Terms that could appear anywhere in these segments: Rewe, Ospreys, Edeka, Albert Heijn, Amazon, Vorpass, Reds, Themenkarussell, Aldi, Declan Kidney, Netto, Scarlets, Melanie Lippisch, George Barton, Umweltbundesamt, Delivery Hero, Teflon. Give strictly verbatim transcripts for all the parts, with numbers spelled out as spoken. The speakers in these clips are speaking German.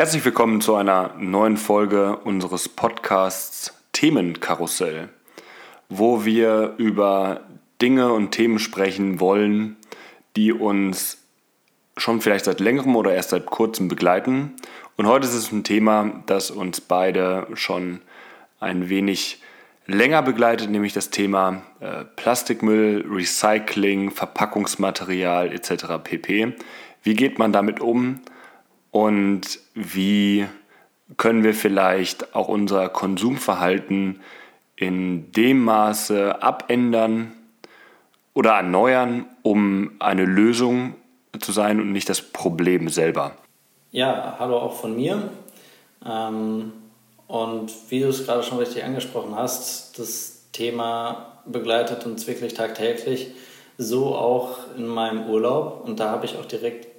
Herzlich willkommen zu einer neuen Folge unseres Podcasts Themenkarussell, wo wir über Dinge und Themen sprechen wollen, die uns schon vielleicht seit längerem oder erst seit kurzem begleiten. Und heute ist es ein Thema, das uns beide schon ein wenig länger begleitet, nämlich das Thema äh, Plastikmüll, Recycling, Verpackungsmaterial et cetera pp. Wie geht man damit um und wie können wir vielleicht auch unser Konsumverhalten in dem Maße abändern oder erneuern, um eine Lösung zu sein und nicht das Problem selber? Ja, hallo auch von mir. Ähm Und wie du es gerade schon richtig angesprochen hast, das Thema begleitet uns wirklich tagtäglich, so auch in meinem Urlaub. Und da habe ich auch direkt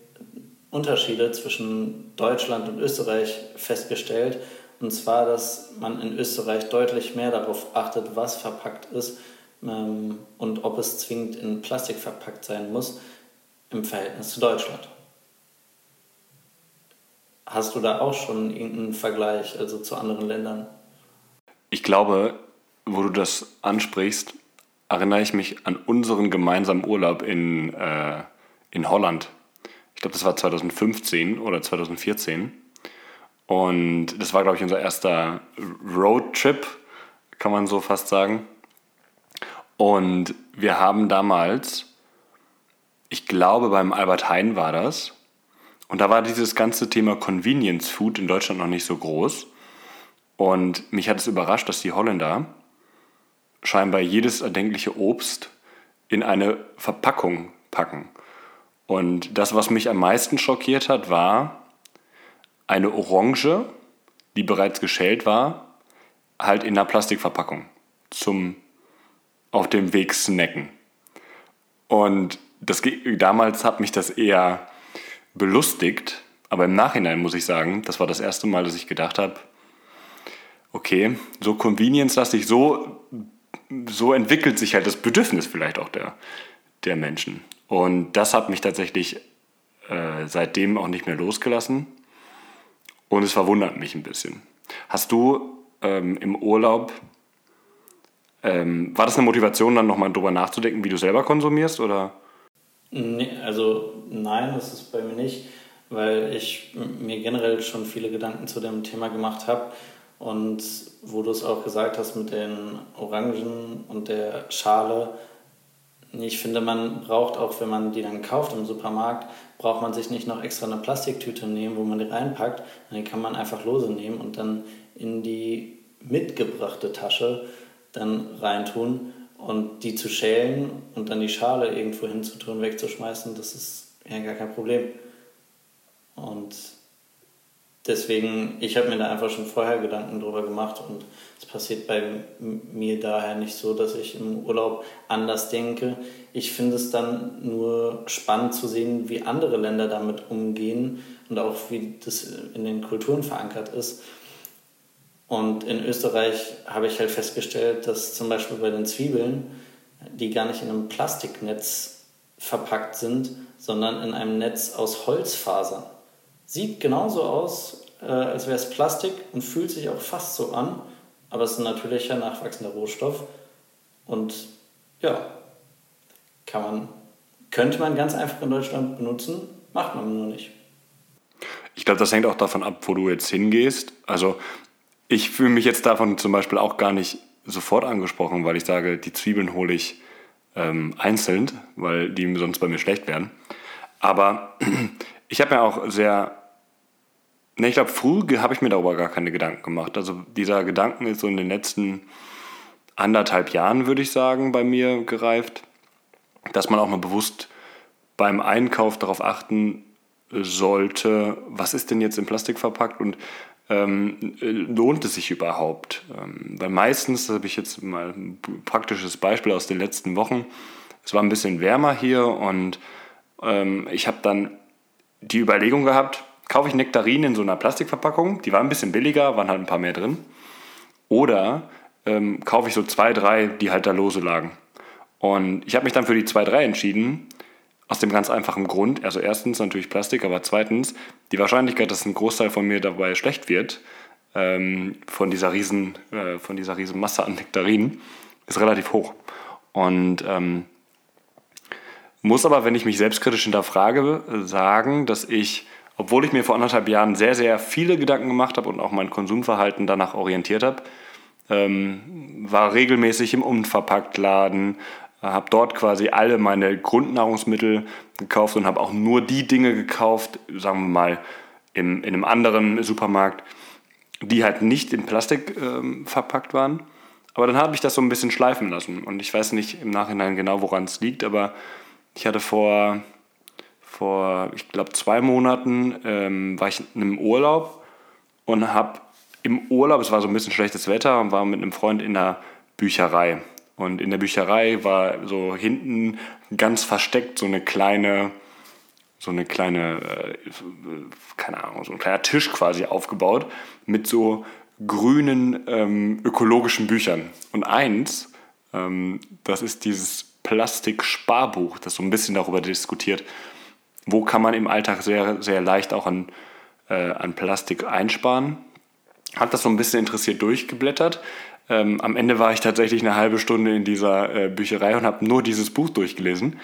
Unterschiede zwischen Deutschland und Österreich festgestellt. Und zwar, dass man in Österreich deutlich mehr darauf achtet, was verpackt ist ähm, und ob es zwingend in Plastik verpackt sein muss im Verhältnis zu Deutschland. Hast du da auch schon irgendeinen Vergleich, also zu anderen Ländern? Ich glaube, wo du das ansprichst, erinnere ich mich an unseren gemeinsamen Urlaub in, äh, in Holland. Ich glaube, das war zwanzig fünfzehn oder zwanzig vierzehn. Und das war, glaube ich, unser erster Roadtrip, kann man so fast sagen. Und wir haben damals, ich glaube, beim Albert Heijn war das, und da war dieses ganze Thema Convenience Food in Deutschland noch nicht so groß. Und mich hat es überrascht, dass die Holländer scheinbar jedes erdenkliche Obst in eine Verpackung packen. Und das, was mich am meisten schockiert hat, war eine Orange, die bereits geschält war, halt in einer Plastikverpackung zum auf dem Weg snacken. Und das, damals hat mich das eher belustigt, aber im Nachhinein muss ich sagen, das war das erste Mal, dass ich gedacht habe, okay, so convenience-lastig, so, so entwickelt sich halt das Bedürfnis vielleicht auch der, der Menschen. Und das hat mich tatsächlich äh, seitdem auch nicht mehr losgelassen und es verwundert mich ein bisschen. Hast du ähm, im Urlaub, ähm, war das eine Motivation, dann nochmal drüber nachzudenken, wie du selber konsumierst, oder? Nee, also nein, das ist bei mir nicht, weil ich mir generell schon viele Gedanken zu dem Thema gemacht habe. Und wo du es auch gesagt hast mit den Orangen und der Schale, ich finde, man braucht auch, wenn man die dann kauft im Supermarkt, braucht man sich nicht noch extra eine Plastiktüte nehmen, wo man die reinpackt. Dann kann man einfach lose nehmen und dann in die mitgebrachte Tasche dann reintun. Und die zu schälen und dann die Schale irgendwo hinzutun, wegzuschmeißen, das ist ja gar kein Problem. Und deswegen, ich habe mir da einfach schon vorher Gedanken drüber gemacht und es passiert bei mir daher nicht so, dass ich im Urlaub anders denke. Ich finde es dann nur spannend zu sehen, wie andere Länder damit umgehen und auch wie das in den Kulturen verankert ist. Und in Österreich habe ich halt festgestellt, dass zum Beispiel bei den Zwiebeln, die gar nicht in einem Plastiknetz verpackt sind, sondern in einem Netz aus Holzfasern. Sieht genauso aus, als wäre es Plastik und fühlt sich auch fast so an, aber es ist ein natürlicher, nachwachsender Rohstoff. Und ja, kann man, könnte man ganz einfach in Deutschland benutzen, macht man nur nicht. Ich glaube, das hängt auch davon ab, wo du jetzt hingehst. Also ich fühle mich jetzt davon zum Beispiel auch gar nicht sofort angesprochen, weil ich sage, die Zwiebeln hole ich ähm, einzeln, weil die sonst bei mir schlecht werden. Aber ich habe mir auch sehr, ne, ich glaube, früh habe ich mir darüber gar keine Gedanken gemacht. Also dieser Gedanken ist so in den letzten anderthalb Jahren, würde ich sagen, bei mir gereift, dass man auch mal bewusst beim Einkauf darauf achten sollte, was ist denn jetzt in Plastik verpackt und Ähm, lohnt es sich überhaupt? Ähm, weil meistens, da habe ich jetzt mal ein praktisches Beispiel aus den letzten Wochen, es war ein bisschen wärmer hier und ähm, ich habe dann die Überlegung gehabt, kaufe ich Nektarinen in so einer Plastikverpackung, die waren ein bisschen billiger, waren halt ein paar mehr drin, oder ähm, kaufe ich so zwei, drei, die halt da lose lagen. Und ich habe mich dann für die zwei, drei entschieden, Aus dem ganz einfachen Grund, also erstens natürlich Plastik, aber zweitens die Wahrscheinlichkeit, dass ein Großteil von mir dabei schlecht wird, ähm, von dieser riesen, äh, von dieser riesen Masse an Nektarinen, ist relativ hoch. Und ähm, muss aber, wenn ich mich selbstkritisch hinterfrage, sagen, dass ich, obwohl ich mir vor anderthalb Jahren sehr, sehr viele Gedanken gemacht habe und auch mein Konsumverhalten danach orientiert habe, ähm, war regelmäßig im Unverpacktladen, habe dort quasi alle meine Grundnahrungsmittel gekauft und habe auch nur die Dinge gekauft, sagen wir mal, im, in einem anderen Supermarkt, die halt nicht in Plastik ähm, verpackt waren. Aber dann habe ich das so ein bisschen schleifen lassen. Und ich weiß nicht im Nachhinein genau, woran es liegt, aber ich hatte vor, vor ich glaube, zwei Monaten ähm, war ich in einem Urlaub und habe im Urlaub, es war so ein bisschen schlechtes Wetter, und war mit einem Freund in einer Bücherei. Und in der Bücherei war so hinten ganz versteckt so eine kleine, so eine kleine, äh, keine Ahnung, so ein kleiner Tisch quasi aufgebaut mit so grünen ähm, ökologischen Büchern. Und eins, ähm, das ist dieses Plastik-Sparbuch, das so ein bisschen darüber diskutiert, wo kann man im Alltag sehr, sehr leicht auch an, äh, an Plastik einsparen. Hat das so ein bisschen interessiert durchgeblättert. Ähm, am Ende war ich tatsächlich eine halbe Stunde in dieser äh, Bücherei und habe nur dieses Buch durchgelesen,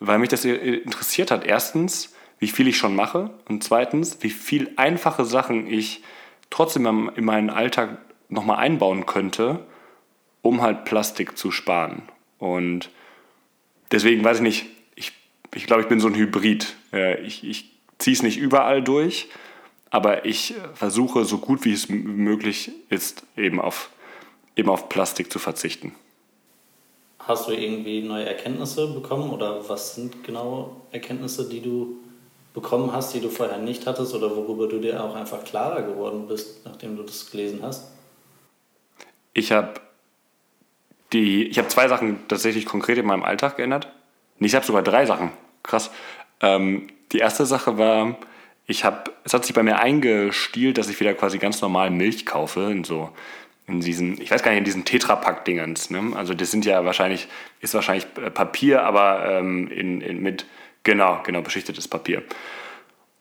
weil mich das interessiert hat. Erstens, wie viel ich schon mache, und zweitens, wie viel einfache Sachen ich trotzdem am, in meinen Alltag nochmal einbauen könnte, um halt Plastik zu sparen. Und deswegen weiß ich nicht, ich, ich glaube, ich bin so ein Hybrid. Äh, ich ich ziehe es nicht überall durch, aber ich versuche so gut wie es m- möglich ist, eben auf eben auf Plastik zu verzichten. Hast du irgendwie neue Erkenntnisse bekommen oder was sind genau Erkenntnisse, die du bekommen hast, die du vorher nicht hattest oder worüber du dir auch einfach klarer geworden bist, nachdem du das gelesen hast? Ich habe die, ich habe zwei Sachen tatsächlich konkret in meinem Alltag geändert. Ich habe sogar drei Sachen. Krass. Ähm, die erste Sache war, ich habe, es hat sich bei mir eingestielt, dass ich wieder quasi ganz normal Milch kaufe in so in diesen, ich weiß gar nicht, in diesen Tetra-Pack-Dingens, ne? Also das sind ja wahrscheinlich, ist wahrscheinlich Papier, aber ähm, in, in, mit, genau, genau, beschichtetes Papier.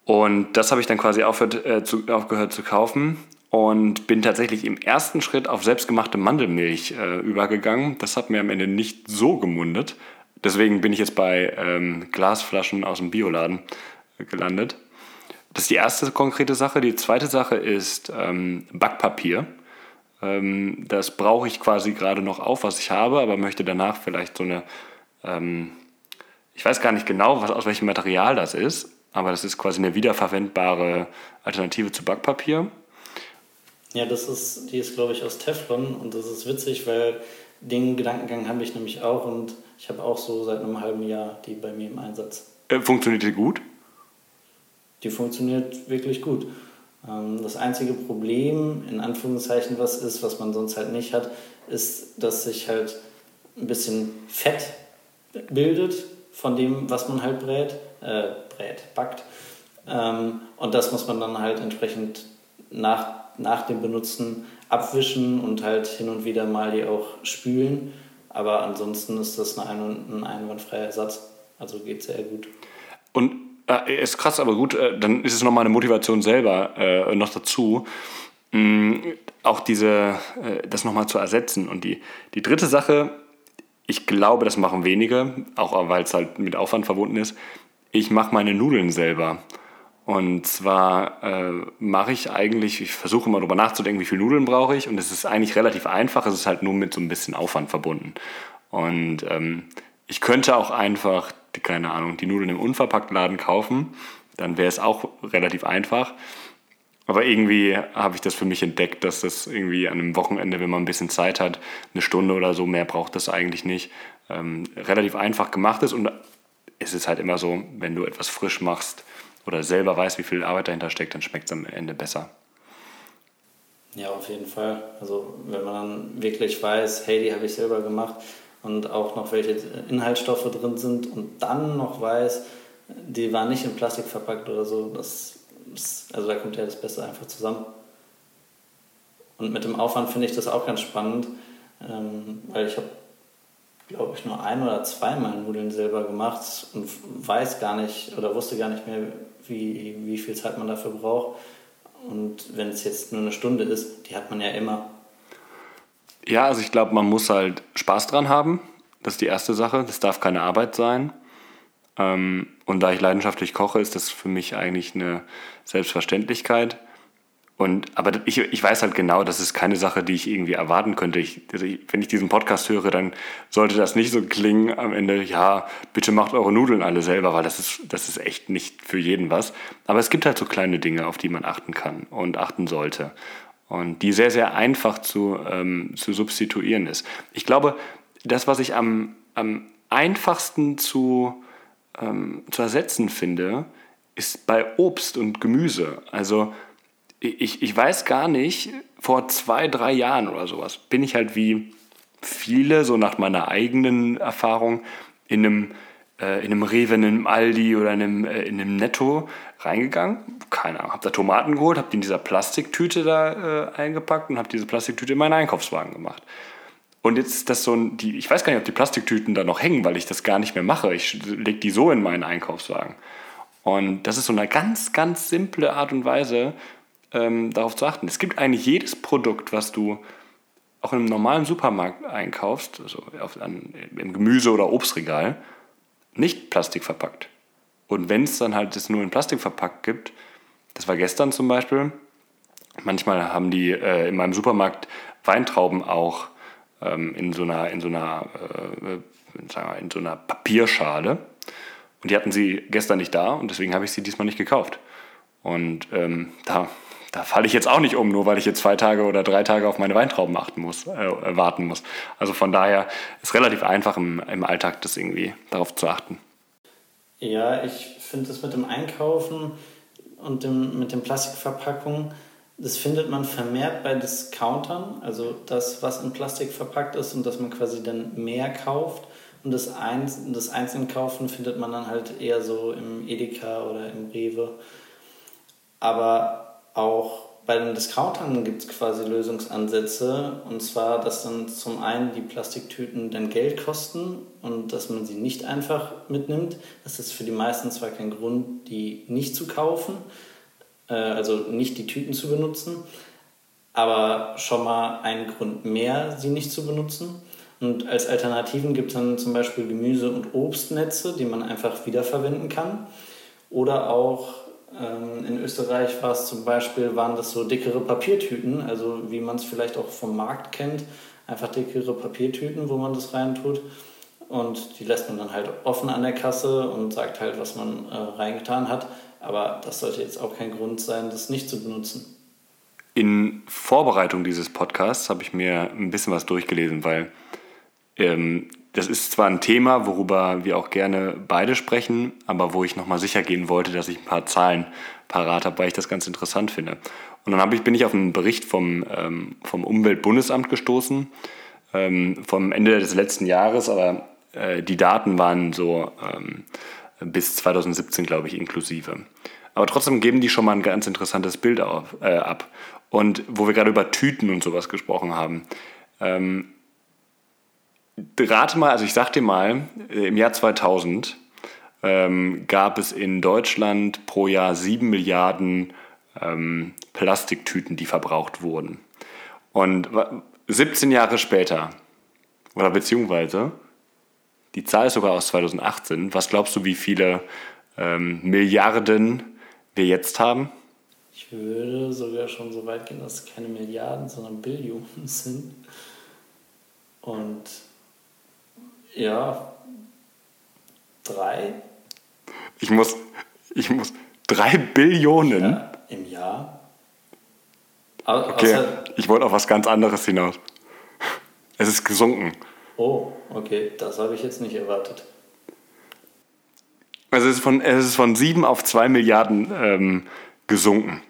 Und das habe ich dann quasi aufgehört, äh, zu, aufgehört zu kaufen und bin tatsächlich im ersten Schritt auf selbstgemachte Mandelmilch äh, übergegangen. Das hat mir am Ende nicht so gemundet. Deswegen bin ich jetzt bei ähm, Glasflaschen aus dem Bioladen äh, gelandet. Das ist die erste konkrete Sache. Die zweite Sache ist ähm, Backpapier. Das brauche ich quasi gerade noch auf, was ich habe, aber möchte danach vielleicht so eine, ähm, ich weiß gar nicht genau, was, aus welchem Material das ist, aber das ist quasi eine wiederverwendbare Alternative zu Backpapier. Ja, das ist, die ist glaube ich aus Teflon und das ist witzig, weil den Gedankengang habe ich nämlich auch und ich habe auch so seit einem halben Jahr die bei mir im Einsatz. Äh, funktioniert die gut? Die funktioniert wirklich gut. Das einzige Problem, in Anführungszeichen, was ist, was man sonst halt nicht hat, ist, dass sich halt ein bisschen Fett bildet von dem, was man halt brät, äh, brät, backt. Ähm, und das muss man dann halt entsprechend nach, nach dem Benutzen abwischen und halt hin und wieder mal die auch spülen. Aber ansonsten ist das ein, ein einwandfreier Ersatz. Also geht sehr gut. Und ist krass, aber gut, dann ist es nochmal eine Motivation selber äh, noch dazu, mh, auch diese, äh, das nochmal zu ersetzen. Und die, die dritte Sache, ich glaube, das machen wenige, auch weil es halt mit Aufwand verbunden ist, ich mache meine Nudeln selber. Und zwar äh, mache ich eigentlich, ich versuche immer darüber nachzudenken, wie viel Nudeln brauche ich, und es ist eigentlich relativ einfach, es ist halt nur mit so ein bisschen Aufwand verbunden. Und ähm, ich könnte auch einfach keine Ahnung, die Nudeln im Unverpacktladen kaufen, dann wäre es auch relativ einfach. Aber irgendwie habe ich das für mich entdeckt, dass das irgendwie an einem Wochenende, wenn man ein bisschen Zeit hat, eine Stunde oder so, mehr braucht das eigentlich nicht, ähm, relativ einfach gemacht ist. Und es ist halt immer so, wenn du etwas frisch machst oder selber weißt, wie viel Arbeit dahinter steckt, dann schmeckt es am Ende besser. Ja, auf jeden Fall. Also wenn man dann wirklich weiß, hey, die habe ich selber gemacht, und auch noch welche Inhaltsstoffe drin sind und dann noch weiß, die waren nicht in Plastik verpackt oder so. Das ist, also da kommt ja das Beste einfach zusammen. Und mit dem Aufwand finde ich das auch ganz spannend, ähm, weil ich habe glaube ich, nur ein- oder zweimal Nudeln selber gemacht und weiß gar nicht oder wusste gar nicht mehr, wie, wie viel Zeit man dafür braucht. Und wenn es jetzt nur eine Stunde ist, die hat man ja immer. Ja, also ich glaube, man muss halt Spaß dran haben. Das ist die erste Sache. Das darf keine Arbeit sein. Und da ich leidenschaftlich koche, ist das für mich eigentlich eine Selbstverständlichkeit. Und, aber ich, ich weiß halt genau, das ist keine Sache, die ich irgendwie erwarten könnte. Ich, wenn ich diesen Podcast höre, dann sollte das nicht so klingen am Ende, ja, bitte macht eure Nudeln alle selber, weil das ist, das ist echt nicht für jeden was. Aber es gibt halt so kleine Dinge, auf die man achten kann und achten sollte. Und die sehr, sehr einfach zu, ähm, zu substituieren ist. Ich glaube, das, was ich am, am einfachsten zu, ähm, zu ersetzen finde, ist bei Obst und Gemüse. Also Ich, ich weiß gar nicht, vor zwei, drei Jahren oder sowas bin ich halt wie viele, so nach meiner eigenen Erfahrung, in einem, äh, in einem Rewe, in einem Aldi oder in einem, äh, in einem Netto reingegangen. Keine Ahnung, hab da Tomaten geholt, hab die in dieser Plastiktüte da äh, eingepackt und hab diese Plastiktüte in meinen Einkaufswagen gemacht. Und jetzt ist das so ein, die, ich weiß gar nicht, ob die Plastiktüten da noch hängen, weil ich das gar nicht mehr mache. Ich lege die so in meinen Einkaufswagen. Und das ist so eine ganz, ganz simple Art und Weise, Ähm, darauf zu achten. Es gibt eigentlich jedes Produkt, was du auch in einem normalen Supermarkt einkaufst, also auf, an, im Gemüse- oder Obstregal, nicht plastikverpackt. Und wenn es dann halt es nur in Plastik verpackt gibt, das war gestern zum Beispiel, manchmal haben die äh, in meinem Supermarkt Weintrauben auch ähm, in so einer, in so einer, äh, sagen wir, in so einer Papierschale. Und die hatten sie gestern nicht da und deswegen habe ich sie diesmal nicht gekauft. Und ähm, da Da falle ich jetzt auch nicht um, nur weil ich jetzt zwei Tage oder drei Tage auf meine Weintrauben achten muss, äh, warten muss. Also von daher ist es relativ einfach im, im Alltag, das irgendwie darauf zu achten. Ja, ich finde das mit dem Einkaufen und dem, mit den Plastikverpackungen, das findet man vermehrt bei Discountern. Also das, was in Plastik verpackt ist und dass man quasi dann mehr kauft. Und das, Einz- das Einzelkaufen findet man dann halt eher so im Edeka oder im Rewe. Aber auch bei den Discountern gibt es quasi Lösungsansätze, und zwar, dass dann zum einen die Plastiktüten dann Geld kosten und dass man sie nicht einfach mitnimmt. Das ist für die meisten zwar kein Grund, die nicht zu kaufen, äh, also nicht die Tüten zu benutzen, aber schon mal ein Grund mehr, sie nicht zu benutzen. Und als Alternativen gibt es dann zum Beispiel Gemüse- und Obstnetze, die man einfach wiederverwenden kann, oder auch in Österreich war es zum Beispiel, waren das so dickere Papiertüten, also wie man es vielleicht auch vom Markt kennt, einfach dickere Papiertüten, wo man das reintut, und die lässt man dann halt offen an der Kasse und sagt halt, was man äh, reingetan hat, aber das sollte jetzt auch kein Grund sein, das nicht zu benutzen. In Vorbereitung dieses Podcasts habe ich mir ein bisschen was durchgelesen, weil ähm, das ist zwar ein Thema, worüber wir auch gerne beide sprechen, aber wo ich nochmal sicher gehen wollte, dass ich ein paar Zahlen parat habe, weil ich das ganz interessant finde. Und dann habe ich, bin ich auf einen Bericht vom, ähm, vom Umweltbundesamt gestoßen, ähm, vom Ende des letzten Jahres, aber äh, die Daten waren so ähm, bis zwanzig siebzehn, glaube ich, inklusive. Aber trotzdem geben die schon mal ein ganz interessantes Bild auf, äh, ab. Und wo wir gerade über Tüten und sowas gesprochen haben, ähm, Rate mal, also ich sag dir mal, im Jahr zweitausend ähm, gab es in Deutschland pro Jahr sieben Milliarden ähm, Plastiktüten, die verbraucht wurden. Und siebzehn Jahre später, oder beziehungsweise, die Zahl ist sogar aus zweitausendachtzehn, was glaubst du, wie viele ähm, Milliarden wir jetzt haben? Ich würde sogar schon so weit gehen, dass es keine Milliarden, sondern Billionen sind. Und ja, drei. Ich muss, ich muss, drei Billionen? Ja, im Jahr. Au- okay, ich wollte auf was ganz anderes hinaus. Es ist gesunken. Oh, okay, das habe ich jetzt nicht erwartet. Also es ist von, es ist von sieben auf zwei Milliarden ähm, gesunken.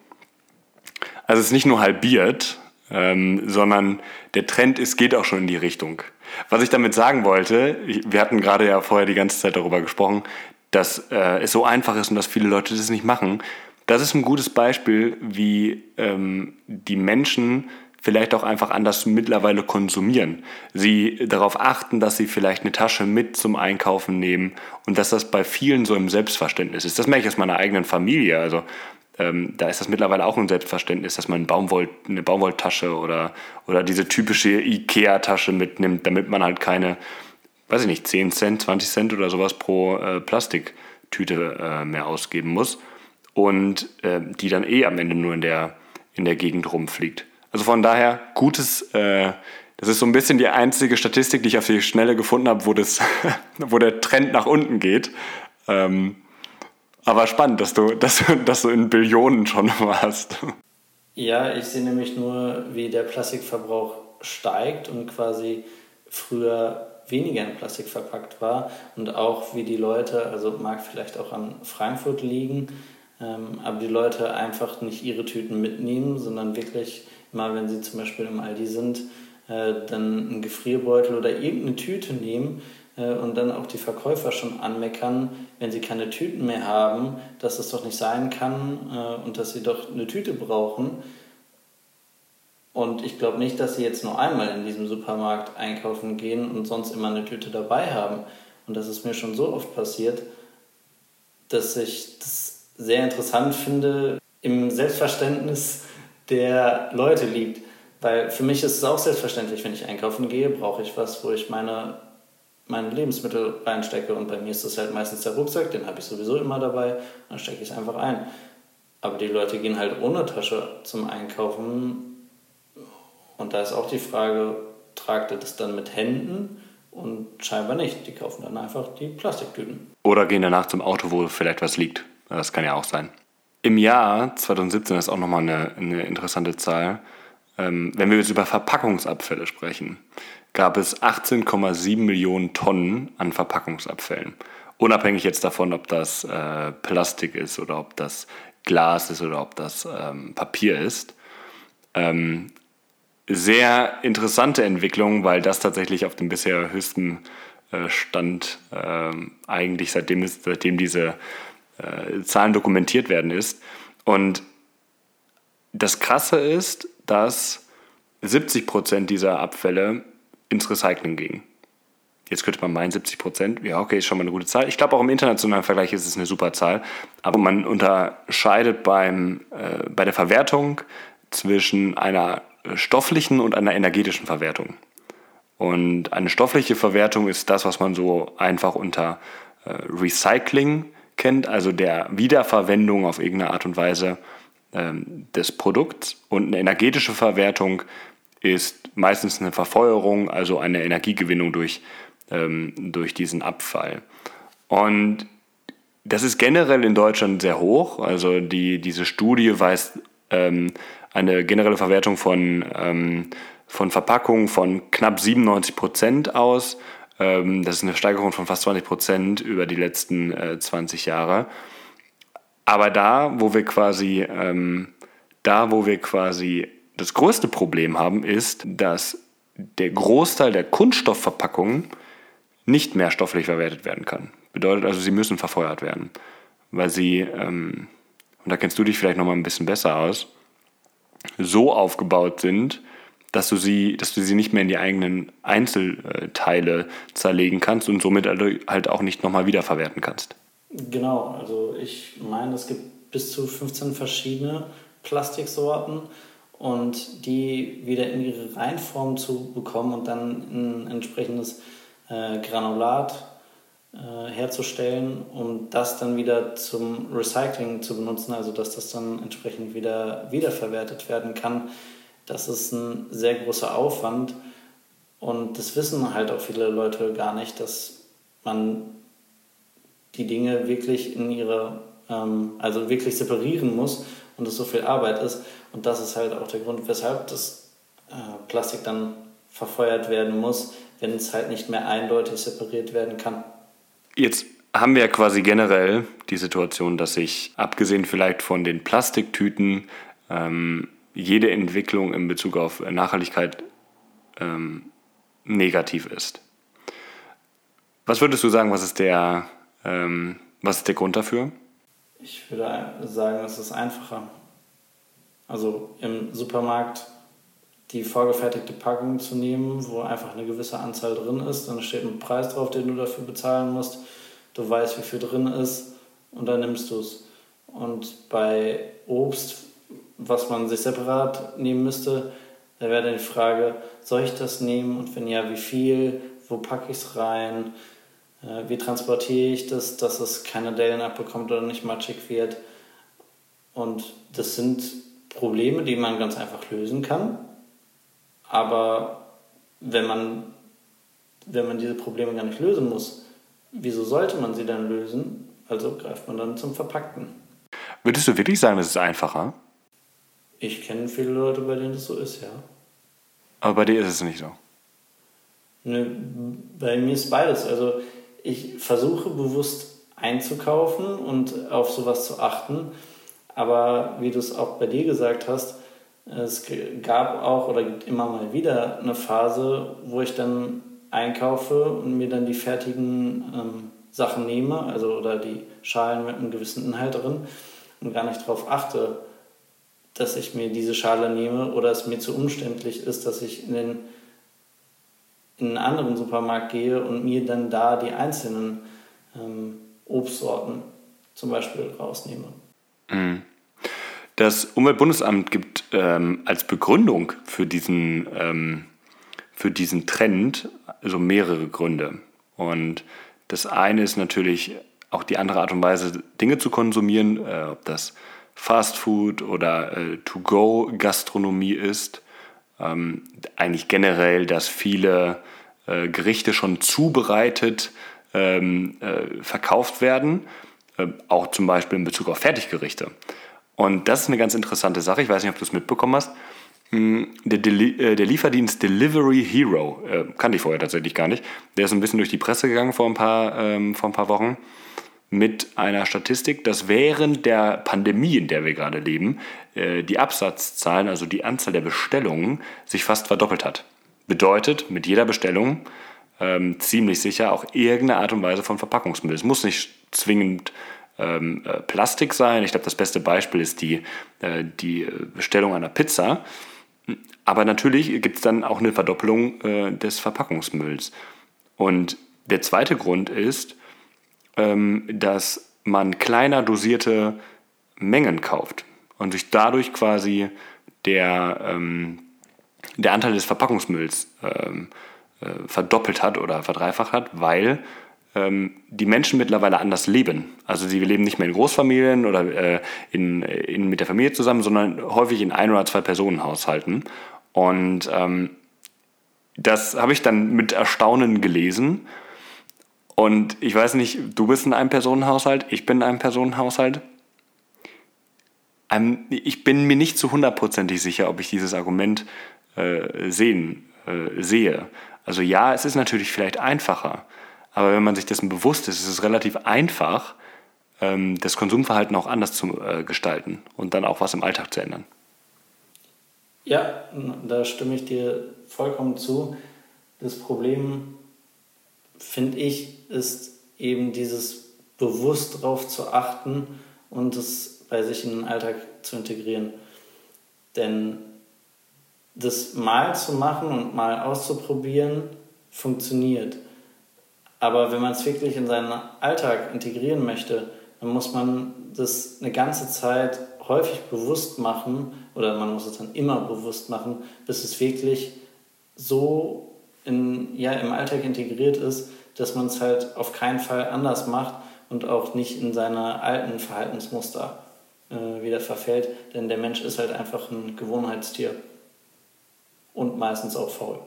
Also es ist nicht nur halbiert, ähm, sondern der Trend ist, geht auch schon in die Richtung. Was ich damit sagen wollte, wir hatten gerade ja vorher die ganze Zeit darüber gesprochen, dass äh, es so einfach ist und dass viele Leute das nicht machen. Das ist ein gutes Beispiel, wie ähm, die Menschen vielleicht auch einfach anders mittlerweile konsumieren. Sie darauf achten, dass sie vielleicht eine Tasche mit zum Einkaufen nehmen und dass das bei vielen so im Selbstverständnis ist. Das merke ich aus meiner eigenen Familie. Also ähm, da ist das mittlerweile auch ein Selbstverständnis, dass man eine Baumwoll, eine Baumwolltasche oder, oder diese typische Ikea-Tasche mitnimmt, damit man halt keine, weiß ich nicht, zehn Cent, zwanzig Cent oder sowas pro äh, Plastiktüte äh, mehr ausgeben muss. Und äh, die dann eh am Ende nur in der, in der Gegend rumfliegt. Also von daher, gutes, äh, das ist so ein bisschen die einzige Statistik, die ich auf die Schnelle gefunden habe, wo, das, wo der Trend nach unten geht. Ähm, aber spannend, dass du, dass, dass du in Billionen schon warst. Ja, ich sehe nämlich nur, wie der Plastikverbrauch steigt und quasi früher weniger in Plastik verpackt war. Und auch wie die Leute, also mag vielleicht auch an Frankfurt liegen, Ähm, aber die Leute einfach nicht ihre Tüten mitnehmen, sondern wirklich mal, wenn sie zum Beispiel im Aldi sind, äh, dann einen Gefrierbeutel oder irgendeine Tüte nehmen äh, und dann auch die Verkäufer schon anmeckern, wenn sie keine Tüten mehr haben, dass das doch nicht sein kann äh, und dass sie doch eine Tüte brauchen. Und ich glaube nicht, dass sie jetzt nur einmal in diesem Supermarkt einkaufen gehen und sonst immer eine Tüte dabei haben. Und das ist mir schon so oft passiert, dass ich das sehr interessant finde, im Selbstverständnis der Leute liegt. Weil für mich ist es auch selbstverständlich, wenn ich einkaufen gehe, brauche ich was, wo ich meine, meine Lebensmittel reinstecke. Und bei mir ist das halt meistens der Rucksack, den habe ich sowieso immer dabei, dann stecke ich es einfach ein. Aber die Leute gehen halt ohne Tasche zum Einkaufen. Und da ist auch die Frage, tragt ihr das dann mit Händen? Und scheinbar nicht. Die kaufen dann einfach die Plastiktüten. Oder gehen danach zum Auto, wo vielleicht was liegt. Das kann ja auch sein. Im Jahr zwanzig siebzehn ist auch nochmal eine, eine interessante Zahl. Ähm, wenn wir jetzt über Verpackungsabfälle sprechen, gab es achtzehn Komma sieben Millionen Tonnen an Verpackungsabfällen. Unabhängig jetzt davon, ob das äh, Plastik ist oder ob das Glas ist oder ob das ähm, Papier ist. Ähm, sehr interessante Entwicklung, weil das tatsächlich auf dem bisher höchsten äh, Stand äh, eigentlich seitdem, ist, seitdem diese Zahlen dokumentiert werden ist. Und das Krasse ist, dass siebzig Prozent dieser Abfälle ins Recycling gingen. Jetzt könnte man meinen, siebzig Prozent, ja okay, ist schon mal eine gute Zahl. Ich glaube, auch im internationalen Vergleich ist es eine super Zahl. Aber man unterscheidet beim, äh, bei der Verwertung zwischen einer stofflichen und einer energetischen Verwertung. Und eine stoffliche Verwertung ist das, was man so einfach unter äh, Recycling kennt, also der Wiederverwendung auf irgendeine Art und Weise ähm, des Produkts. Und eine energetische Verwertung ist meistens eine Verfeuerung, also eine Energiegewinnung durch, ähm, durch diesen Abfall. Und das ist generell in Deutschland sehr hoch. Also die, diese Studie weist ähm, eine generelle Verwertung von, ähm, von Verpackungen von knapp siebenundneunzig Prozent aus. Das ist eine Steigerung von fast zwanzig Prozent über die letzten äh, zwanzig Jahre. Aber da, wo wir quasi, ähm, da, wo wir quasi das größte Problem haben, ist, dass der Großteil der Kunststoffverpackungen nicht mehr stofflich verwertet werden kann. Bedeutet also, sie müssen verfeuert werden, weil sie, ähm, und da kennst du dich vielleicht noch mal ein bisschen besser aus, so aufgebaut sind, dass du sie, dass du sie nicht mehr in die eigenen Einzelteile zerlegen kannst und somit halt auch nicht nochmal wiederverwerten kannst. Genau, also ich meine, es gibt bis zu fünfzehn verschiedene Plastiksorten und die wieder in ihre Reinform zu bekommen und dann ein entsprechendes äh, Granulat äh, herzustellen, um das dann wieder zum Recycling zu benutzen, also dass das dann entsprechend wieder wiederverwertet werden kann. Das ist ein sehr großer Aufwand und das wissen halt auch viele Leute gar nicht, dass man die Dinge wirklich in ihrer, ähm, also wirklich separieren muss und es so viel Arbeit ist. Und das ist halt auch der Grund, weshalb das äh, Plastik dann verfeuert werden muss, wenn es halt nicht mehr eindeutig separiert werden kann. Jetzt haben wir ja quasi generell die Situation, dass sich, abgesehen vielleicht von den Plastiktüten, ähm, jede Entwicklung in Bezug auf Nachhaltigkeit ähm, negativ ist. Was würdest du sagen, was ist der, ähm, was ist der Grund dafür? Ich würde sagen, es ist einfacher. Also im Supermarkt die vorgefertigte Packung zu nehmen, wo einfach eine gewisse Anzahl drin ist. Dann steht ein Preis drauf, den du dafür bezahlen musst. Du weißt, wie viel drin ist und dann nimmst du es. Und bei Obst, was man sich separat nehmen müsste, da wäre dann die Frage, soll ich das nehmen und wenn ja, wie viel, wo packe ich es rein, wie transportiere ich das, dass es keine Dellen abbekommt oder nicht matschig wird. Und das sind Probleme, die man ganz einfach lösen kann. Aber wenn man, wenn man diese Probleme gar nicht lösen muss, wieso sollte man sie dann lösen? Also greift man dann zum Verpackten. Würdest du wirklich sagen, das ist einfacher? Ich kenne viele Leute, bei denen das so ist, ja. Aber bei dir ist es nicht so? Ne, bei mir ist beides. Also ich versuche bewusst einzukaufen und auf sowas zu achten. Aber wie du es auch bei dir gesagt hast, es gab auch oder gibt immer mal wieder eine Phase, wo ich dann einkaufe und mir dann die fertigen ähm, Sachen nehme, also oder die Schalen mit einem gewissen Inhalt drin und gar nicht darauf achte, dass ich mir diese Schale nehme oder es mir zu umständlich ist, dass ich in, den, in einen anderen Supermarkt gehe und mir dann da die einzelnen ähm, Obstsorten zum Beispiel rausnehme. Mhm. Das Umweltbundesamt gibt ähm, als Begründung für diesen, ähm, für diesen Trend also mehrere Gründe. Und das eine ist natürlich auch die andere Art und Weise, Dinge zu konsumieren, äh, ob das Fastfood oder äh, To-Go-Gastronomie ist. Ähm, eigentlich generell, dass viele äh, Gerichte schon zubereitet ähm, äh, verkauft werden, äh, auch zum Beispiel in Bezug auf Fertiggerichte. Und das ist eine ganz interessante Sache, ich weiß nicht, ob du es mitbekommen hast. Der, Deli- äh, der Lieferdienst Delivery Hero, äh, kannte ich vorher tatsächlich gar nicht, der ist ein bisschen durch die Presse gegangen vor ein paar, ähm, vor ein paar Wochen mit einer Statistik, dass während der Pandemie, in der wir gerade leben, äh, die Absatzzahlen, also die Anzahl der Bestellungen, sich fast verdoppelt hat. Bedeutet, mit jeder Bestellung ähm, ziemlich sicher auch irgendeine Art und Weise von Verpackungsmüll. Es muss nicht zwingend Plastik sein. Ich glaube, das beste Beispiel ist die, die Bestellung einer Pizza. Aber natürlich gibt es dann auch eine Verdoppelung des Verpackungsmülls. Und der zweite Grund ist, dass man kleiner dosierte Mengen kauft und sich dadurch quasi der, der Anteil des Verpackungsmülls verdoppelt hat oder verdreifacht hat, weil die Menschen mittlerweile anders leben. Also sie leben nicht mehr in Großfamilien oder äh, in, in, mit der Familie zusammen, sondern häufig in ein- oder zwei-Personen-Haushalten. Und ähm, das habe ich dann mit Erstaunen gelesen. Und ich weiß nicht, du bist in einem Personenhaushalt, ich bin in einem Personenhaushalt. Ähm, ich bin mir nicht zu hundertprozentig sicher, ob ich dieses Argument äh, sehen, äh, sehe. Also ja, es ist natürlich vielleicht einfacher, aber wenn man sich dessen bewusst ist, ist es relativ einfach, das Konsumverhalten auch anders zu gestalten und dann auch was im Alltag zu ändern. Ja, da stimme ich dir vollkommen zu. Das Problem, finde ich, ist eben dieses bewusst darauf zu achten und es bei sich in den Alltag zu integrieren. Denn das mal zu machen und mal auszuprobieren, funktioniert. Aber wenn man es wirklich in seinen Alltag integrieren möchte, dann muss man das eine ganze Zeit häufig bewusst machen oder man muss es dann immer bewusst machen, bis es wirklich so in, ja, im Alltag integriert ist, dass man es halt auf keinen Fall anders macht und auch nicht in seine alten Verhaltensmuster äh, wieder verfällt. Denn der Mensch ist halt einfach ein Gewohnheitstier und meistens auch faul.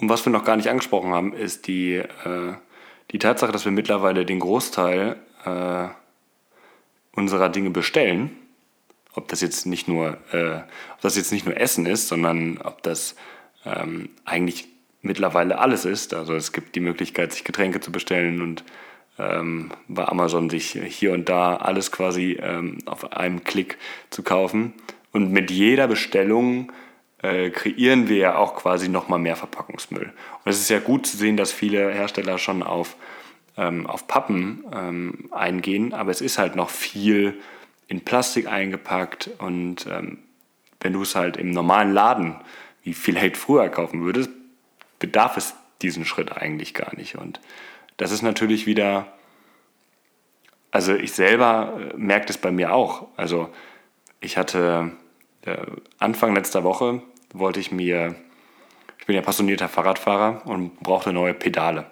Und was wir noch gar nicht angesprochen haben, ist die... Äh Die Tatsache, dass wir mittlerweile den Großteil äh, unserer Dinge bestellen, ob das jetzt nicht nur, äh, ob das jetzt nicht nur Essen ist, sondern ob das ähm, eigentlich mittlerweile alles ist. Also es gibt die Möglichkeit, sich Getränke zu bestellen und ähm, bei Amazon sich hier und da alles quasi ähm, auf einem Klick zu kaufen. Und mit jeder Bestellung Äh, kreieren wir ja auch quasi nochmal mehr Verpackungsmüll. Und es ist ja gut zu sehen, dass viele Hersteller schon auf, ähm, auf Pappen ähm, eingehen, aber es ist halt noch viel in Plastik eingepackt und ähm, wenn du es halt im normalen Laden, die vielleicht früher kaufen würdest, bedarf es diesen Schritt eigentlich gar nicht. Und das ist natürlich wieder, also ich selber merke das bei mir auch. Also ich hatte äh, Anfang letzter Woche, wollte ich mir, ich bin ja passionierter Fahrradfahrer und brauchte neue Pedale.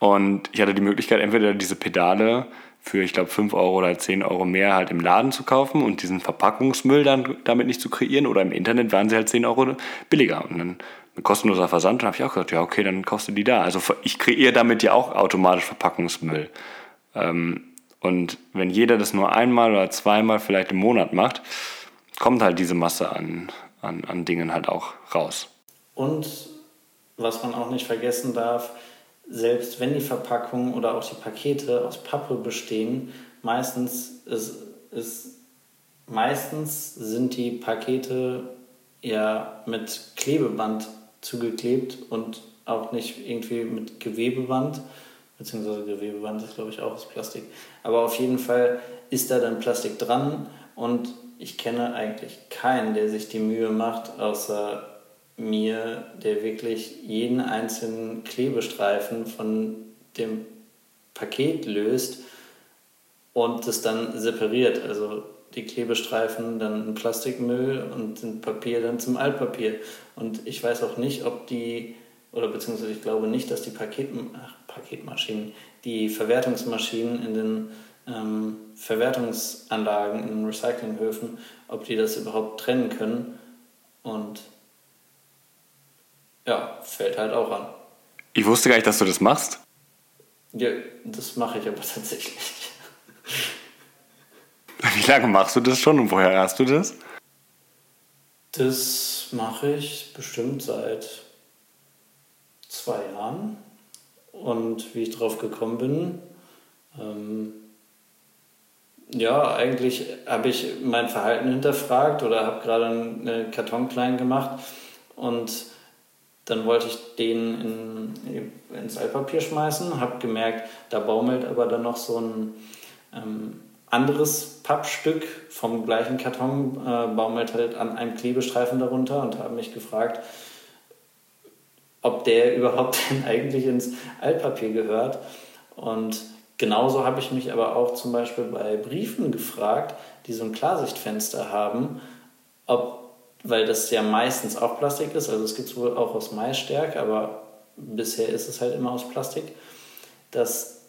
Und ich hatte die Möglichkeit, entweder diese Pedale für, ich glaube, fünf Euro oder zehn Euro mehr halt im Laden zu kaufen und diesen Verpackungsmüll dann damit nicht zu kreieren, oder im Internet waren sie halt zehn Euro billiger. Und dann ein kostenloser Versand, dann habe ich auch gedacht, ja okay, dann kaufst du die da. Also ich kreiere damit ja auch automatisch Verpackungsmüll. Und wenn jeder das nur einmal oder zweimal vielleicht im Monat macht, kommt halt diese Masse an, an, an Dingen halt auch raus. Und was man auch nicht vergessen darf, selbst wenn die Verpackungen oder auch die Pakete aus Pappe bestehen, meistens, ist, ist, meistens sind die Pakete ja mit Klebeband zugeklebt und auch nicht irgendwie mit Gewebeband, beziehungsweise Gewebeband ist, glaube ich, auch aus Plastik. Aber auf jeden Fall ist da dann Plastik dran, und ich kenne eigentlich keinen, der sich die Mühe macht, außer mir, der wirklich jeden einzelnen Klebestreifen von dem Paket löst und es dann separiert. Also die Klebestreifen dann in Plastikmüll und in Papier dann zum Altpapier. Und ich weiß auch nicht, ob die, oder beziehungsweise ich glaube nicht, dass die Paket, ach, Paketmaschinen, die Verwertungsmaschinen in den ähm, Verwertungsanlagen, in den Recyclinghöfen, ob die das überhaupt trennen können. Und ja, fällt halt auch an. Ich wusste gar nicht, dass du das machst. Ja, das mache ich aber tatsächlich. Wie lange machst du das schon und woher hast du das? Das mache ich bestimmt seit zwei Jahren. Und wie ich drauf gekommen bin, ähm, ja, eigentlich habe ich mein Verhalten hinterfragt oder habe gerade einen Karton klein gemacht und dann wollte ich den in, ins Altpapier schmeißen, habe gemerkt, da baumelt aber dann noch so ein ähm, anderes Pappstück vom gleichen Karton, äh, baumelt halt an einem Klebestreifen darunter, und habe mich gefragt, ob der überhaupt denn eigentlich ins Altpapier gehört. Und genauso habe ich mich aber auch zum Beispiel bei Briefen gefragt, die so ein Klarsichtfenster haben, ob, weil das ja meistens auch Plastik ist, also es gibt es wohl auch aus Maisstärke, aber bisher ist es halt immer aus Plastik, dass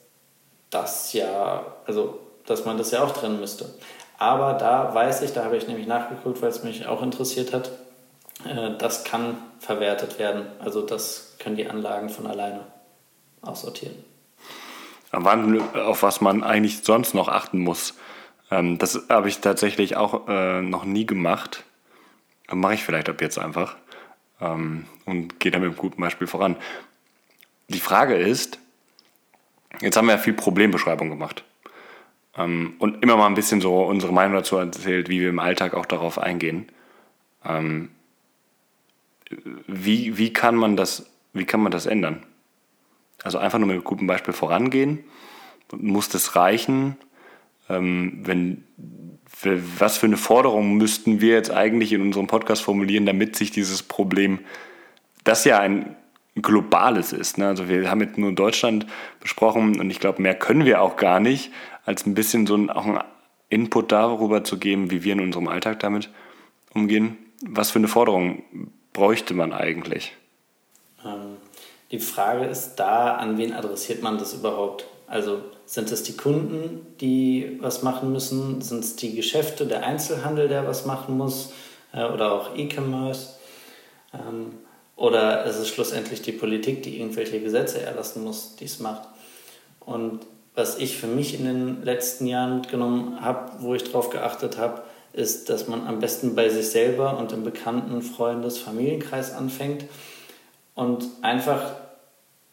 das ja, also dass man das ja auch trennen müsste. Aber da weiß ich, da habe ich nämlich nachgeguckt, weil es mich auch interessiert hat, äh, das kann verwertet werden. Also das können die Anlagen von alleine aussortieren. Auf was man eigentlich sonst noch achten muss, ähm, das habe ich tatsächlich auch äh, noch nie gemacht. Mache ich vielleicht ab jetzt einfach ähm, und gehe dann mit einem guten Beispiel voran. Die Frage ist, jetzt haben wir ja viel Problembeschreibung gemacht ähm, und immer mal ein bisschen so unsere Meinung dazu erzählt, wie wir im Alltag auch darauf eingehen. Ähm, wie, wie, kann man das, wie kann man das ändern? Also einfach nur mit einem guten Beispiel vorangehen. Muss das reichen? Ähm, wenn Was für eine Forderung müssten wir jetzt eigentlich in unserem Podcast formulieren, damit sich dieses Problem, das ja ein globales ist, ne? Also wir haben jetzt nur Deutschland besprochen und ich glaube, mehr können wir auch gar nicht, als ein bisschen so einen, auch einen Input darüber zu geben, wie wir in unserem Alltag damit umgehen. Was für eine Forderung bräuchte man eigentlich? Die Frage ist da, an wen adressiert man das überhaupt? Also sind es die Kunden, die was machen müssen? Sind es die Geschäfte, der Einzelhandel, der was machen muss? Oder auch E-Commerce? Oder ist es schlussendlich die Politik, die irgendwelche Gesetze erlassen muss, die es macht? Und was ich für mich in den letzten Jahren mitgenommen habe, wo ich drauf geachtet habe, ist, dass man am besten bei sich selber und im bekannten Freundes-, Familienkreis anfängt und einfach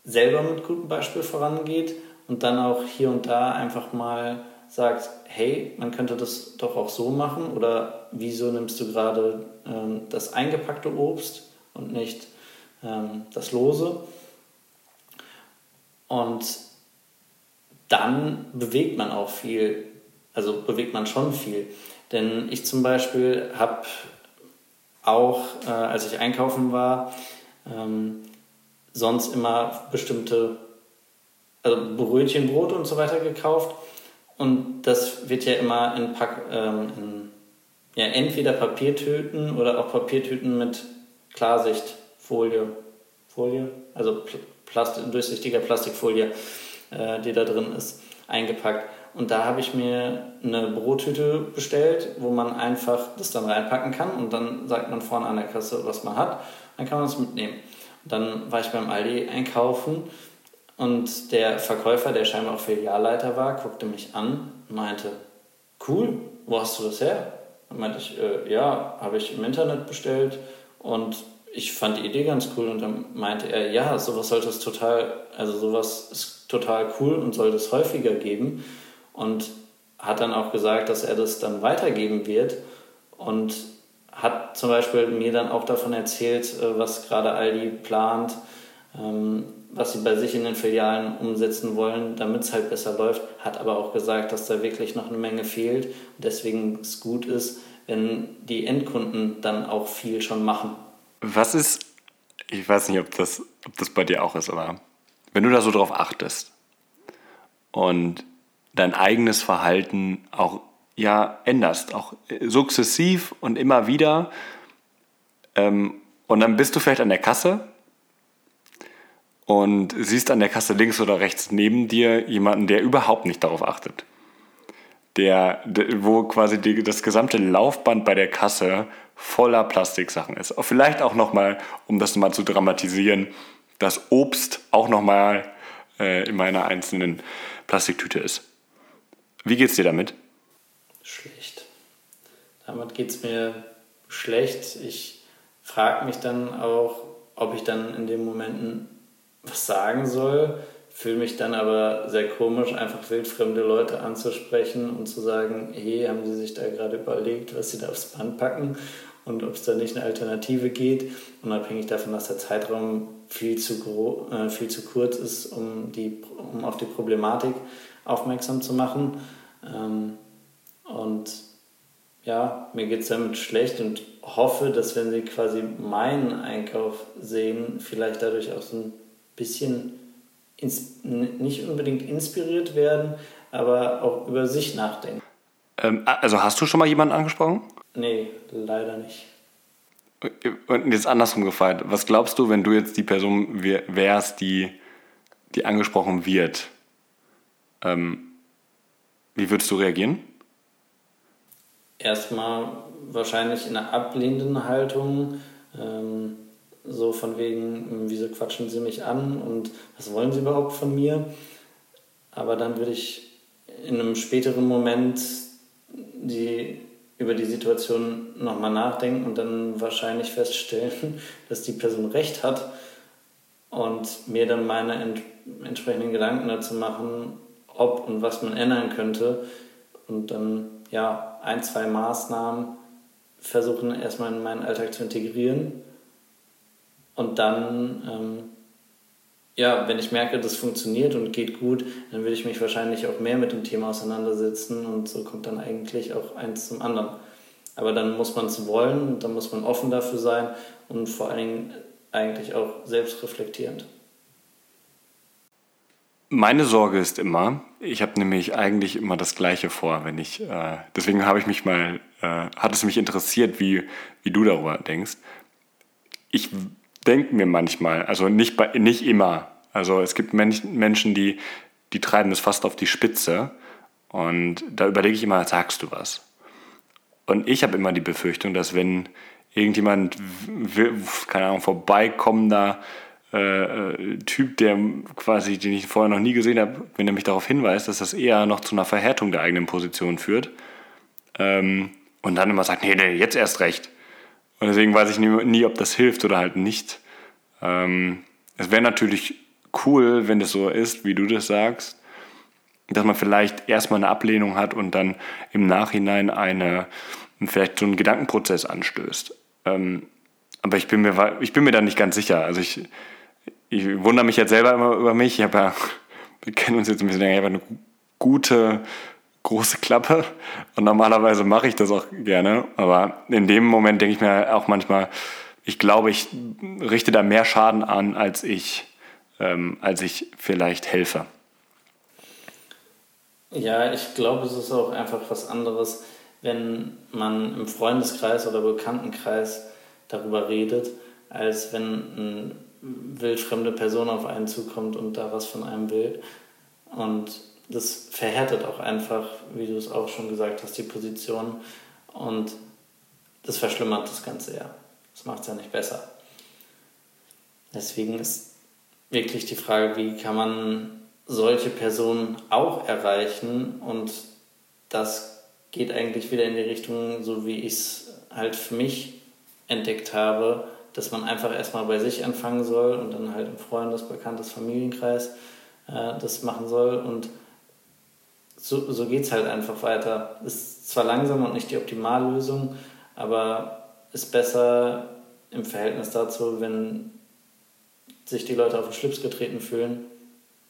selber mit gutem Beispiel vorangeht. Und dann auch hier und da einfach mal sagt, hey, man könnte das doch auch so machen, oder wieso nimmst du gerade ähm, das eingepackte Obst und nicht ähm, das lose? Und dann bewegt man auch viel, also bewegt man schon viel. Denn ich zum Beispiel habe auch äh, als ich einkaufen war, ähm, sonst immer bestimmte also Brötchenbrot und so weiter gekauft. Und das wird ja immer in, Pack, ähm, in ja, entweder Papiertüten oder auch Papiertüten mit Klarsichtfolie, Folie, also Plastik, durchsichtiger Plastikfolie, äh, die da drin ist, eingepackt. Und da habe ich mir eine Brottüte bestellt, wo man einfach das dann reinpacken kann und dann sagt man vorne an der Kasse, was man hat. Dann kann man es mitnehmen. Und dann war ich beim Aldi einkaufen und der Verkäufer, der scheinbar auch Filialleiter war, guckte mich an und meinte, cool, wo hast du das her? Dann meinte ich, äh, ja, habe ich im Internet bestellt und ich fand die Idee ganz cool. Und dann meinte er, ja, sowas sollte es total, also sowas ist total cool und sollte es häufiger geben. Und hat dann auch gesagt, dass er das dann weitergeben wird und hat zum Beispiel mir dann auch davon erzählt, was gerade Aldi plant, was sie bei sich in den Filialen umsetzen wollen, damit es halt besser läuft. Hat aber auch gesagt, dass da wirklich noch eine Menge fehlt und deswegen es gut ist, wenn die Endkunden dann auch viel schon machen. Was ist, ich weiß nicht, ob das, ob das bei dir auch ist, aber wenn du da so drauf achtest und dein eigenes Verhalten auch ja, änderst, auch sukzessiv und immer wieder. Ähm, und dann bist du vielleicht an der Kasse und siehst an der Kasse links oder rechts neben dir jemanden, der überhaupt nicht darauf achtet. Der, der wo quasi die, das gesamte Laufband bei der Kasse voller Plastiksachen ist. Vielleicht auch nochmal, um das mal zu dramatisieren, dass Obst auch nochmal äh, in meiner einzelnen Plastiktüte ist. Wie geht's dir damit? Schlecht. Damit geht's mir schlecht. Ich frage mich dann auch, ob ich dann in den Momenten was sagen soll. Fühle mich dann aber sehr komisch, einfach wildfremde Leute anzusprechen und zu sagen, hey, haben Sie sich da gerade überlegt, was Sie da aufs Band packen und ob es da nicht eine Alternative geht, unabhängig davon, dass der Zeitraum viel zu, gro- äh, viel zu kurz ist, um, die, um auf die Problematik aufmerksam zu machen. Ähm, Und ja, mir geht es damit schlecht und hoffe, dass wenn sie quasi meinen Einkauf sehen, vielleicht dadurch auch so ein bisschen, ins- nicht unbedingt inspiriert werden, aber auch über sich nachdenken. Ähm, also hast du schon mal jemanden angesprochen? Nee, leider nicht. Und jetzt andersrum gefragt, was glaubst du, wenn du jetzt die Person wärst, die, die angesprochen wird? Ähm, wie würdest du reagieren? Erstmal wahrscheinlich in einer ablehnenden Haltung, ähm, so von wegen, wieso quatschen sie mich an und was wollen sie überhaupt von mir? Aber dann würde ich in einem späteren Moment die, über die Situation nochmal nachdenken und dann wahrscheinlich feststellen, dass die Person recht hat und mir dann meine ent- entsprechenden Gedanken dazu machen, ob und was man ändern könnte und dann ja, ein, zwei Maßnahmen versuchen erstmal in meinen Alltag zu integrieren und dann, ähm, ja, wenn ich merke, das funktioniert und geht gut, dann würde ich mich wahrscheinlich auch mehr mit dem Thema auseinandersetzen und so kommt dann eigentlich auch eins zum anderen. Aber dann muss man es wollen und dann muss man offen dafür sein und vor allen Dingen eigentlich auch selbstreflektierend. Meine Sorge ist immer, ich habe nämlich eigentlich immer das Gleiche vor, wenn ich, äh, deswegen habe ich mich mal, äh, hat es mich interessiert, wie, wie du darüber denkst. Ich denke mir manchmal, also nicht, bei, nicht immer, also es gibt Mensch, Menschen, die, die treiben es fast auf die Spitze und da überlege ich immer, sagst du was? Und ich habe immer die Befürchtung, dass wenn irgendjemand, keine Ahnung, vorbeikommender, Typ, der quasi, den ich vorher noch nie gesehen habe, wenn er mich darauf hinweist, dass das eher noch zu einer Verhärtung der eigenen Position führt ähm, und dann immer sagt, nee, nee, jetzt erst recht. Und deswegen weiß ich nie, nie ob das hilft oder halt nicht. Ähm, es wäre natürlich cool, wenn das so ist, wie du das sagst, dass man vielleicht erstmal eine Ablehnung hat und dann im Nachhinein eine, vielleicht so einen Gedankenprozess anstößt. Ähm, aber ich bin mir, ich bin mir da nicht ganz sicher. Also ich Ich wundere mich jetzt selber immer über mich. Ich habe ja, wir kennen uns jetzt ein bisschen länger, ich habe eine gute, große Klappe und normalerweise mache ich das auch gerne, aber in dem Moment denke ich mir auch manchmal, ich glaube, ich richte da mehr Schaden an, als ich, ähm, als ich vielleicht helfe. Ja, ich glaube, es ist auch einfach was anderes, wenn man im Freundeskreis oder Bekanntenkreis darüber redet, als wenn eine wildfremde Person auf einen zukommt und da was von einem will. Und das verhärtet auch einfach, wie du es auch schon gesagt hast, die Position. Und das verschlimmert das Ganze ja. Das macht es ja nicht besser. Deswegen ist wirklich die Frage, wie kann man solche Personen auch erreichen? Und das geht eigentlich wieder in die Richtung, so wie ich es halt für mich entdeckt habe, dass man einfach erstmal bei sich anfangen soll und dann halt im Freundes-, Bekanntes-, Familienkreis äh, das machen soll. Und so, so geht es halt einfach weiter. Ist zwar langsam und nicht die Optimallösung, aber ist besser im Verhältnis dazu, wenn sich die Leute auf den Schlips getreten fühlen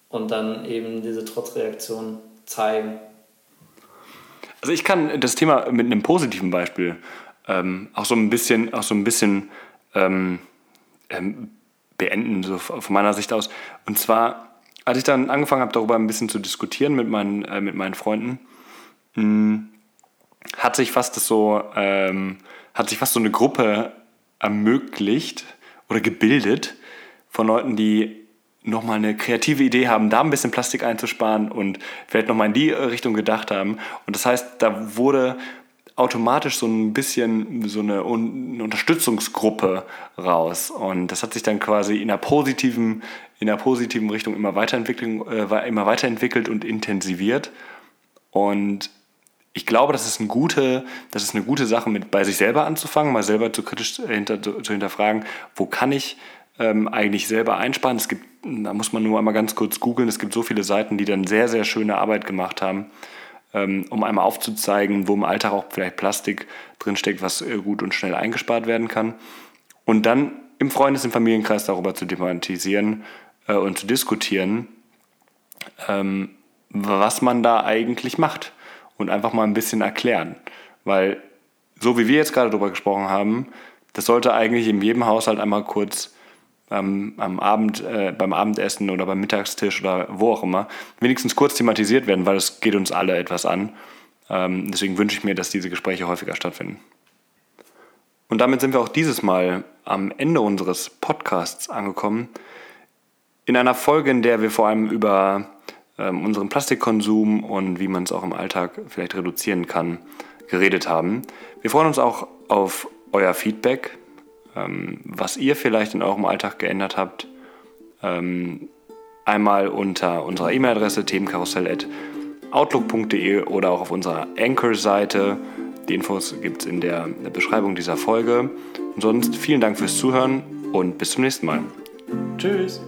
und dann eben diese Trotzreaktion zeigen. Also ich kann das Thema mit einem positiven Beispiel ähm, auch so ein bisschen, auch so ein bisschen ähm, ähm, beenden, so von meiner Sicht aus. Und zwar, als ich dann angefangen habe, darüber ein bisschen zu diskutieren mit meinen, äh, mit meinen Freunden, mh, hat sich fast das so... Ähm, hat sich fast so eine Gruppe ermöglicht oder gebildet von Leuten, die nochmal eine kreative Idee haben, da ein bisschen Plastik einzusparen und vielleicht nochmal in die Richtung gedacht haben. Und das heißt, da wurde automatisch so ein bisschen so eine, eine Unterstützungsgruppe raus. Und das hat sich dann quasi in einer positiven, in einer positiven Richtung immer weiterentwickelt, äh, immer weiterentwickelt und intensiviert. Und ich glaube, das ist eine gute, das ist eine gute Sache, mit bei sich selber anzufangen, mal selber zu kritisch zu hinterfragen, wo kann ich ähm, eigentlich selber einsparen. Es gibt, da muss man nur einmal ganz kurz googeln, es gibt so viele Seiten, die dann sehr, sehr schöne Arbeit gemacht haben, ähm, um einmal aufzuzeigen, wo im Alltag auch vielleicht Plastik drinsteckt, was äh, gut und schnell eingespart werden kann. Und dann im Freundes- und Familienkreis darüber zu thematisieren äh, und zu diskutieren, ähm, was man da eigentlich macht. Und einfach mal ein bisschen erklären. Weil, so wie wir jetzt gerade drüber gesprochen haben, das sollte eigentlich in jedem Haushalt einmal kurz ähm, am Abend, äh, beim Abendessen oder beim Mittagstisch oder wo auch immer, wenigstens kurz thematisiert werden, weil das geht uns alle etwas an. Ähm, deswegen wünsche ich mir, dass diese Gespräche häufiger stattfinden. Und damit sind wir auch dieses Mal am Ende unseres Podcasts angekommen. In einer Folge, in der wir vor allem über unseren Plastikkonsum und wie man es auch im Alltag vielleicht reduzieren kann, geredet haben. Wir freuen uns auch auf euer Feedback, was ihr vielleicht in eurem Alltag geändert habt. Einmal unter unserer E-Mail-Adresse themenkarussell at outlook punkt de oder auch auf unserer Anchor-Seite. Die Infos gibt es in der Beschreibung dieser Folge. Und sonst vielen Dank fürs Zuhören und bis zum nächsten Mal. Tschüss!